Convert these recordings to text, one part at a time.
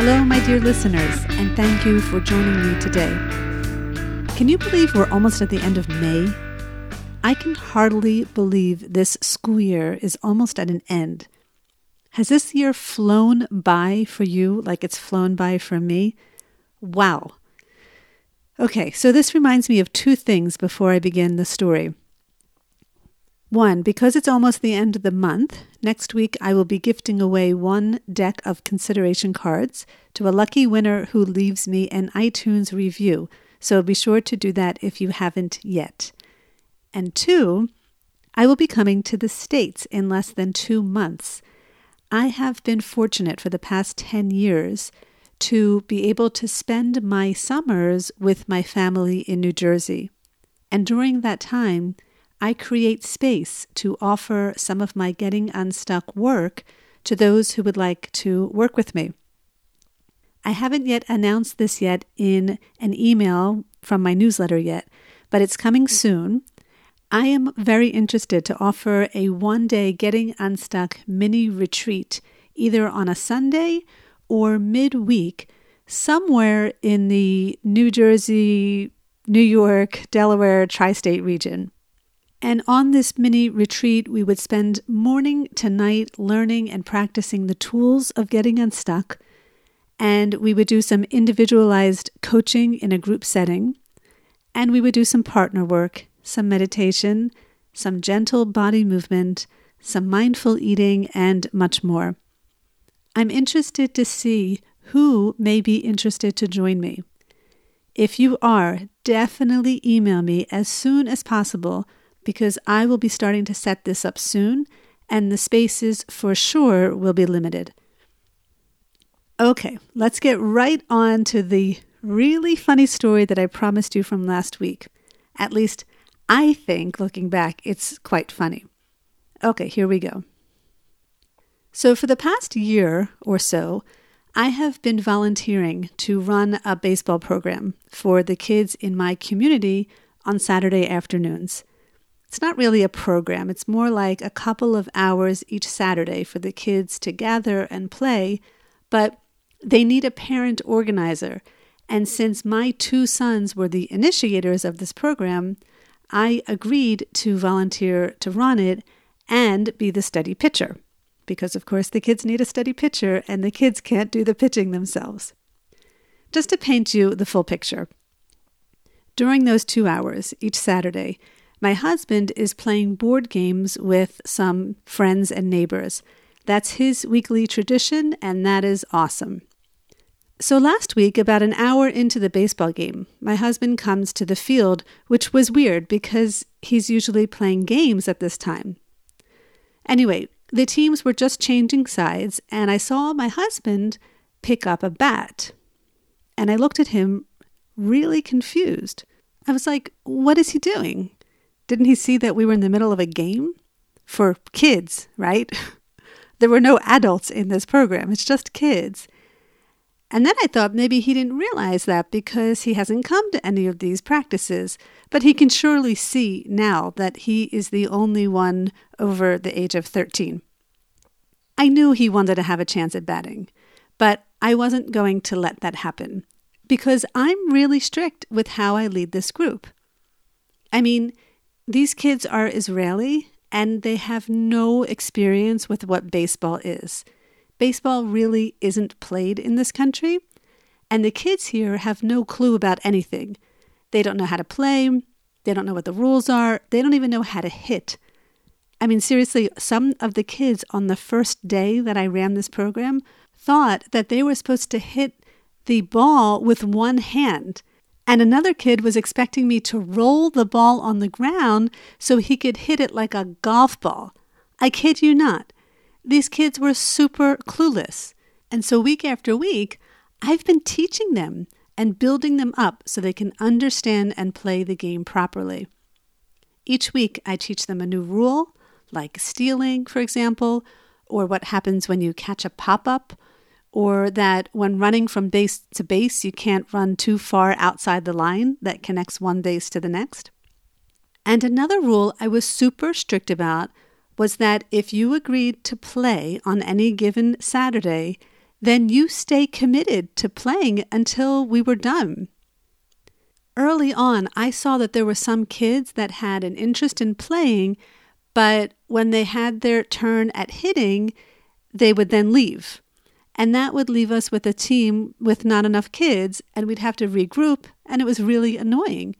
Hello, my dear listeners, and thank you for joining me today. Can you believe we're almost at the end of May? I can hardly believe this school year is almost at an end. Has this year flown by for you like it's flown by for me? Wow. Okay, so this reminds me of two things before I begin the story. One, because it's almost the end of the month, next week I will be gifting away one deck of consideration cards to a lucky winner who leaves me an iTunes review, so be sure to do that if you haven't yet. And two, I will be coming to the States in less than 2 months. I have been fortunate for the past 10 years to be able to spend my summers with my family in New Jersey. And during that time, I create space to offer some of my Getting Unstuck work to those who would like to work with me. I haven't yet announced this yet in an email from my newsletter yet, but it's coming soon. I am very interested to offer a one-day Getting Unstuck mini retreat, either on a Sunday or midweek, somewhere in the New Jersey, New York, Delaware, tri-state region. And on this mini retreat, we would spend morning to night learning and practicing the tools of getting unstuck. And we would do some individualized coaching in a group setting. And we would do some partner work, some meditation, some gentle body movement, some mindful eating, and much more. I'm interested to see who may be interested to join me. If you are, definitely email me as soon as possible, because I will be starting to set this up soon, and the spaces for sure will be limited. Okay, let's get right on to the really funny story that I promised you from last week. At least, I think, looking back, it's quite funny. Okay, here we go. So for the past year or so, I have been volunteering to run a baseball program for the kids in my community on Saturday afternoons. It's not really a program. It's more like a couple of hours each Saturday for the kids to gather and play, but they need a parent organizer. And since my two sons were the initiators of this program, I agreed to volunteer to run it and be the steady pitcher, because of course the kids need a steady pitcher and the kids can't do the pitching themselves. Just to paint you the full picture, during those 2 hours each Saturday, my husband is playing board games with some friends and neighbors. That's his weekly tradition, and that is awesome. So last week, about an hour into the baseball game, my husband comes to the field, which was weird because he's usually playing games at this time. Anyway, the teams were just changing sides, and I saw my husband pick up a bat. And I looked at him really confused. I was like, what is he doing? Didn't he see that we were in the middle of a game for kids, right? There were no adults in this program. It's just kids. And then I thought maybe he didn't realize that because he hasn't come to any of these practices, but he can surely see now that he is the only one over the age of 13. I knew he wanted to have a chance at batting, but I wasn't going to let that happen because I'm really strict with how I lead this group. I mean, these kids are Israeli, and they have no experience with what baseball is. Baseball really isn't played in this country, and the kids here have no clue about anything. They don't know how to play. They don't know what the rules are. They don't even know how to hit. I mean, seriously, some of the kids on the first day that I ran this program thought that they were supposed to hit the ball with one hand. And another kid was expecting me to roll the ball on the ground so he could hit it like a golf ball. I kid you not. These kids were super clueless. And so week after week, I've been teaching them and building them up so they can understand and play the game properly. Each week, I teach them a new rule, like stealing, for example, or what happens when you catch a pop-up, or that when running from base to base, you can't run too far outside the line that connects one base to the next. And another rule I was super strict about was that if you agreed to play on any given Saturday, then you stay committed to playing until we were done. Early on, I saw that there were some kids that had an interest in playing, but when they had their turn at hitting, they would then leave. And that would leave us with a team with not enough kids, and we'd have to regroup, and it was really annoying.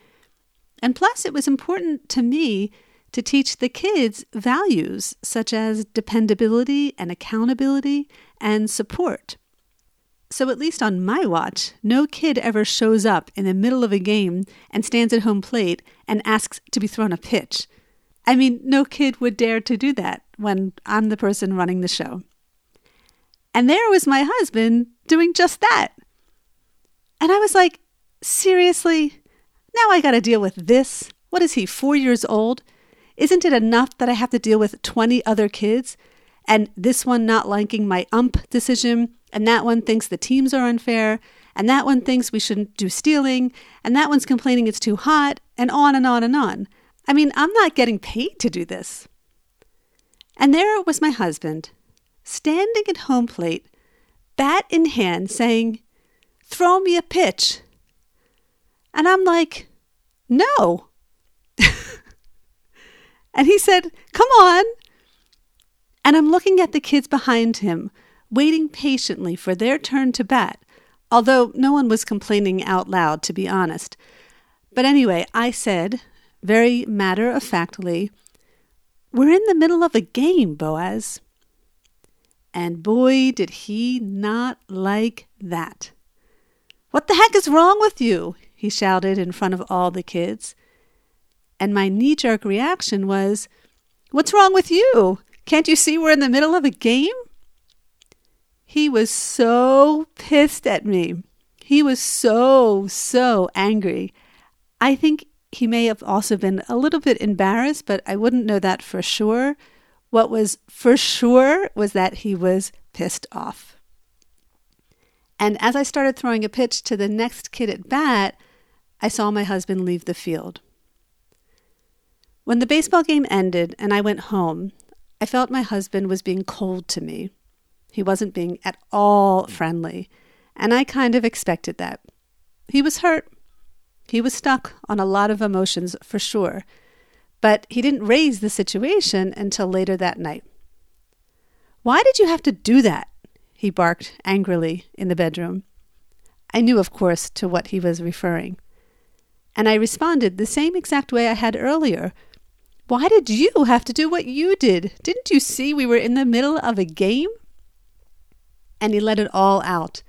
And plus, it was important to me to teach the kids values such as dependability and accountability and support. So at least on my watch, no kid ever shows up in the middle of a game and stands at home plate and asks to be thrown a pitch. I mean, no kid would dare to do that when I'm the person running the show. And there was my husband doing just that. And I was like, seriously? Now I got to deal with this? What is he, 4 years old? Isn't it enough that I have to deal with 20 other kids and this one not liking my ump decision, and that one thinks the teams are unfair, and that one thinks we shouldn't do stealing, and that one's complaining it's too hot, and on and on and on. I mean, I'm not getting paid to do this. And there was my husband, standing at home plate, bat in hand, saying, "Throw me a pitch." And I'm like, "No." And he said, "Come on." And I'm looking at the kids behind him, waiting patiently for their turn to bat, although no one was complaining out loud, to be honest. But anyway, I said, very matter-of-factly, "We're in the middle of a game, Boaz." And boy, did he not like that. "What the heck is wrong with you?" he shouted in front of all the kids. And my knee-jerk reaction was, "What's wrong with you? Can't you see we're in the middle of a game?" He was so pissed at me. He was so angry. I think he may have also been a little bit embarrassed, but I wouldn't know that for sure. What was for sure was that he was pissed off. And as I started throwing a pitch to the next kid at bat, I saw my husband leave the field. When the baseball game ended and I went home, I felt my husband was being cold to me. He wasn't being at all friendly, and I kind of expected that. He was hurt. He was stuck on a lot of emotions for sure, but he didn't raise the situation until later that night. "Why did you have to do that?" he barked angrily in the bedroom. I knew, of course, to what he was referring. And I responded the same exact way I had earlier. "Why did you have to do what you did? Didn't you see we were in the middle of a game?" And he let it all out.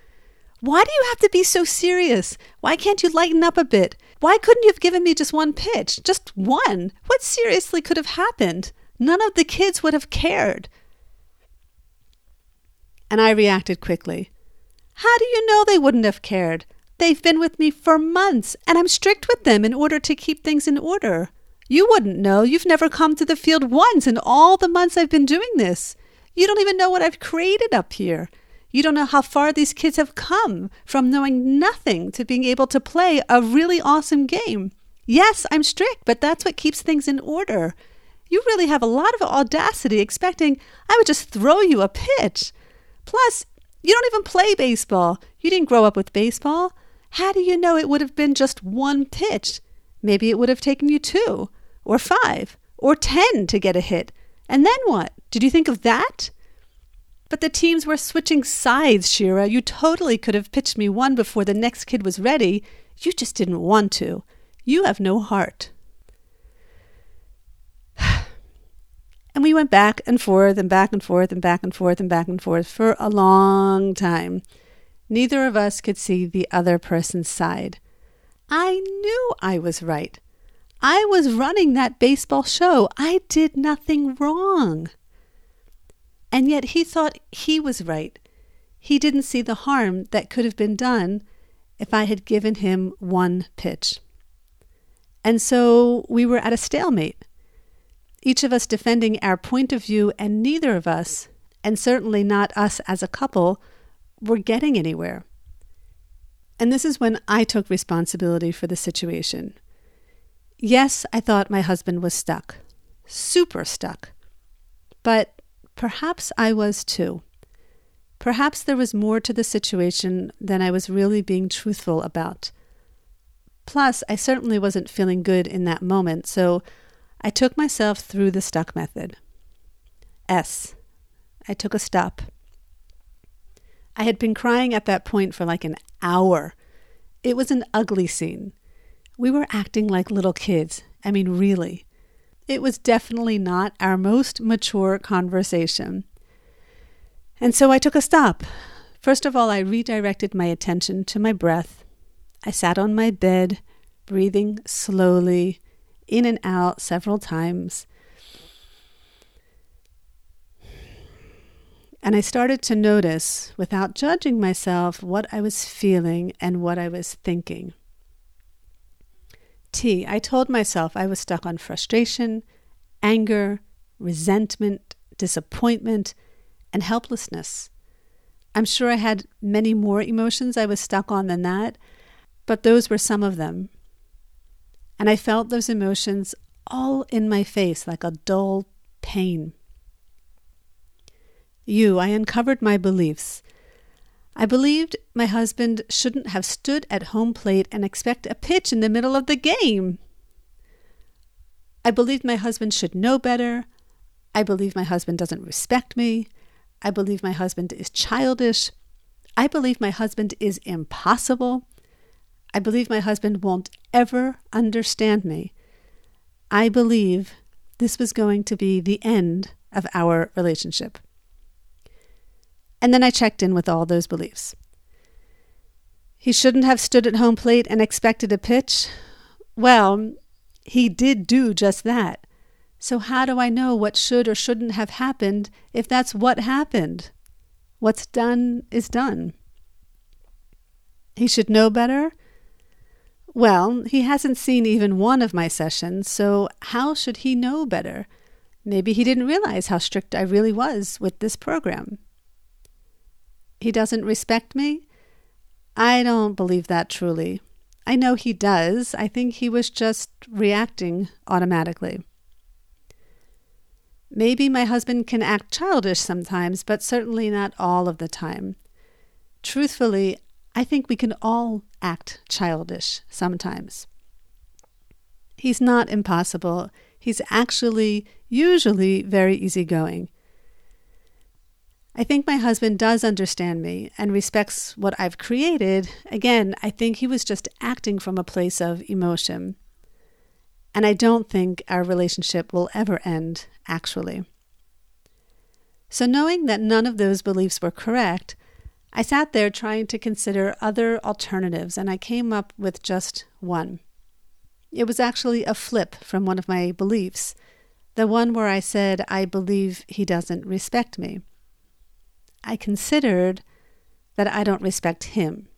"Why do you have to be so serious? Why can't you lighten up a bit? Why couldn't you have given me just one pitch? Just one? What seriously could have happened? None of the kids would have cared." And I reacted quickly. "How do you know they wouldn't have cared? They've been with me for months, and I'm strict with them in order to keep things in order. You wouldn't know. You've never come to the field once in all the months I've been doing this. You don't even know what I've created up here. You don't know how far these kids have come from knowing nothing to being able to play a really awesome game. Yes, I'm strict, but that's what keeps things in order. You really have a lot of audacity expecting I would just throw you a pitch. Plus, you don't even play baseball. You didn't grow up with baseball. How do you know it would have been just one pitch? Maybe it would have taken you 2, or 5, or 10 to get a hit. And then what? Did you think of that? But the teams were switching sides, Shira. You totally could have pitched me one before the next kid was ready. You just didn't want to. You have no heart." And we went back and forth and back and forth and back and forth and back and forth for a long time. Neither of us could see the other person's side. I knew I was right. I was running that baseball show. I did nothing wrong. And yet he thought he was right. He didn't see the harm that could have been done if I had given him one pitch. And so we were at a stalemate, each of us defending our point of view, and neither of us, and certainly not us as a couple, were getting anywhere. And this is when I took responsibility for the situation. Yes, I thought my husband was stuck, super stuck, but perhaps I was too. Perhaps there was more to the situation than I was really being truthful about. Plus, I certainly wasn't feeling good in that moment, so I took myself through the stuck method. S. I took a stop. I had been crying at that point for like an hour. It was an ugly scene. We were acting like little kids. I mean, really. It was definitely not our most mature conversation. And so I took a stop. First of all, I redirected my attention to my breath. I sat on my bed, breathing slowly, in and out several times. And I started to notice, without judging myself, what I was feeling and what I was thinking. T, I told myself I was stuck on frustration, anger, resentment, disappointment, and helplessness. I'm sure I had many more emotions I was stuck on than that, but those were some of them. And I felt those emotions all in my face like a dull pain. I uncovered my beliefs. I believed my husband shouldn't have stood at home plate and expect a pitch in the middle of the game. I believed my husband should know better. I believe my husband doesn't respect me. I believe my husband is childish. I believe my husband is impossible. I believe my husband won't ever understand me. I believe this was going to be the end of our relationship. And then I checked in with all those beliefs. He shouldn't have stood at home plate and expected a pitch. Well, he did do just that. So how do I know what should or shouldn't have happened if that's what happened? What's done is done. He should know better. Well, he hasn't seen even one of my sessions, so how should he know better? Maybe he didn't realize how strict I really was with this program. He doesn't respect me? I don't believe that truly. I know he does. I think he was just reacting automatically. Maybe my husband can act childish sometimes, but certainly not all of the time. Truthfully, I think we can all act childish sometimes. He's not impossible. He's actually usually very easygoing. I think my husband does understand me and respects what I've created. Again, I think he was just acting from a place of emotion. And I don't think our relationship will ever end, actually. So knowing that none of those beliefs were correct, I sat there trying to consider other alternatives, and I came up with just one. It was actually a flip from one of my beliefs, the one where I said, I believe he doesn't respect me. I considered that I don't respect him.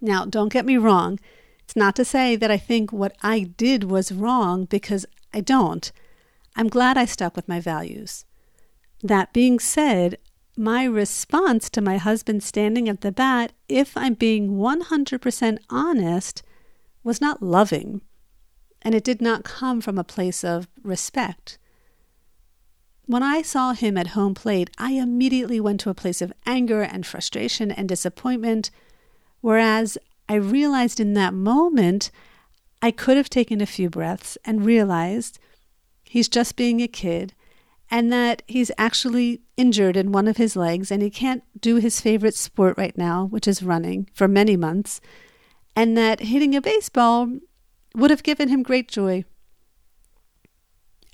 Now, don't get me wrong. It's not to say that I think what I did was wrong, because I don't. I'm glad I stuck with my values. That being said, my response to my husband standing at the bat, if I'm being 100% honest, was not loving. And it did not come from a place of respect. When I saw him at home plate, I immediately went to a place of anger and frustration and disappointment, whereas I realized in that moment I could have taken a few breaths and realized he's just being a kid and that he's actually injured in one of his legs and he can't do his favorite sport right now, which is running, for many months, and that hitting a baseball would have given him great joy.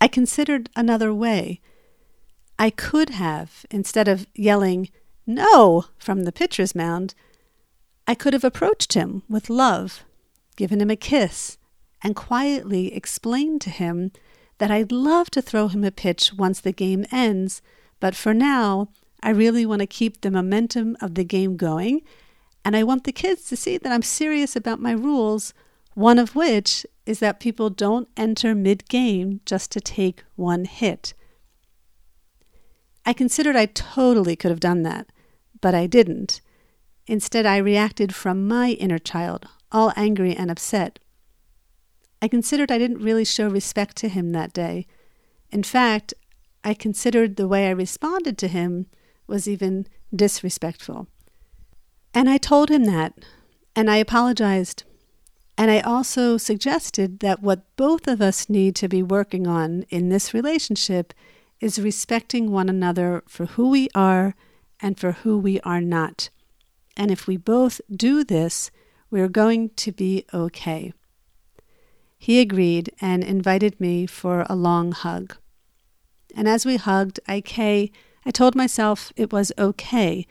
I considered another way. I could have, instead of yelling no from the pitcher's mound, I could have approached him with love, given him a kiss, and quietly explained to him that I'd love to throw him a pitch once the game ends, but for now, I really want to keep the momentum of the game going, and I want the kids to see that I'm serious about my rules, one of which is that people don't enter mid-game just to take one hit. I considered I totally could have done that, but I didn't. Instead, I reacted from my inner child, all angry and upset. I considered I didn't really show respect to him that day. In fact, I considered the way I responded to him was even disrespectful. And I told him that, and I apologized. And I also suggested that what both of us need to be working on in this relationship is respecting one another for who we are and for who we are not. And if we both do this, we're going to be okay. He agreed and invited me for a long hug. And as we hugged, I told myself it was okay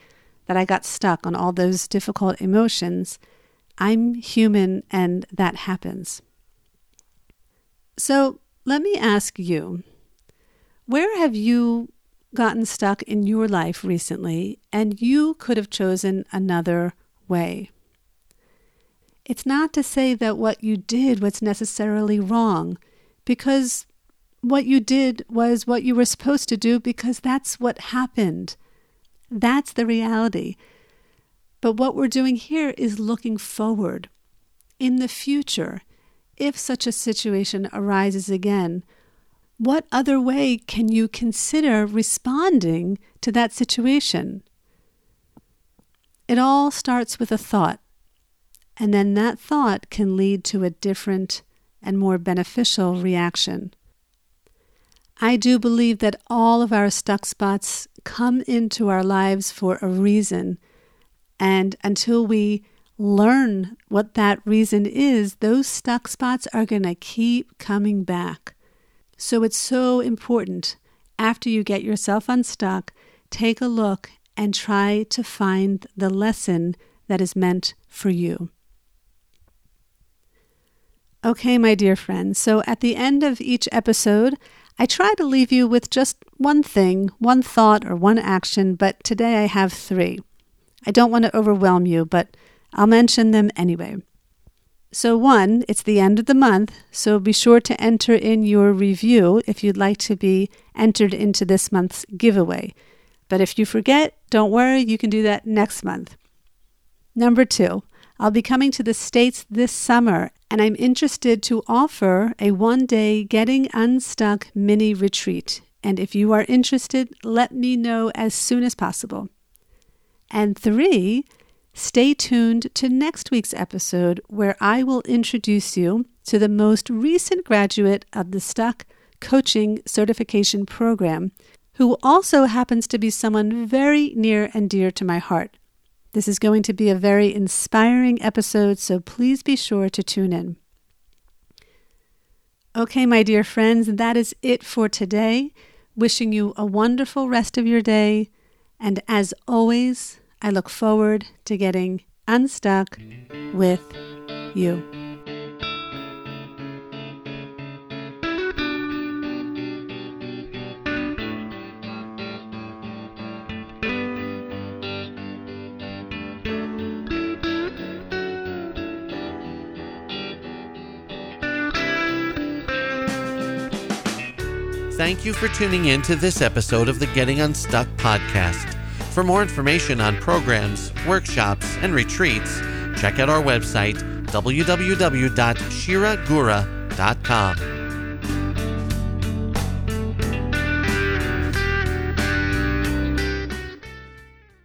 that I got stuck on all those difficult emotions. I'm human and that happens. So let me ask you, where have you gotten stuck in your life recently and you could have chosen another way? It's not to say that what you did was necessarily wrong, because what you did was what you were supposed to do, because that's what happened. That's the reality. But what we're doing here is looking forward. In the future, if such a situation arises again, what other way can you consider responding to that situation? It all starts with a thought, and then that thought can lead to a different and more beneficial reaction. I do believe that all of our stuck spots come into our lives for a reason, and until we learn what that reason is, those stuck spots are going to keep coming back. So it's so important, after you get yourself unstuck, take a look and try to find the lesson that is meant for you. Okay, my dear friends, so at the end of each episode, I try to leave you with just one thing, one thought, or one action, but today I have three. I don't want to overwhelm you, but I'll mention them anyway. So one, it's the end of the month, so be sure to enter in your review if you'd like to be entered into this month's giveaway. But if you forget, don't worry, you can do that next month. Number two, I'll be coming to the States this summer, and I'm interested to offer a one-day Getting Unstuck mini retreat. And if you are interested, let me know as soon as possible. And three, stay tuned to next week's episode, where I will introduce you to the most recent graduate of the Stuck Coaching Certification Program, who also happens to be someone very near and dear to my heart. This is going to be a very inspiring episode, so please be sure to tune in. Okay, my dear friends, that is it for today. Wishing you a wonderful rest of your day, and as always, I look forward to getting unstuck with you. Thank you for tuning in to this episode of the Getting Unstuck podcast. For more information on programs, workshops, and retreats, check out our website, www.shiragura.com.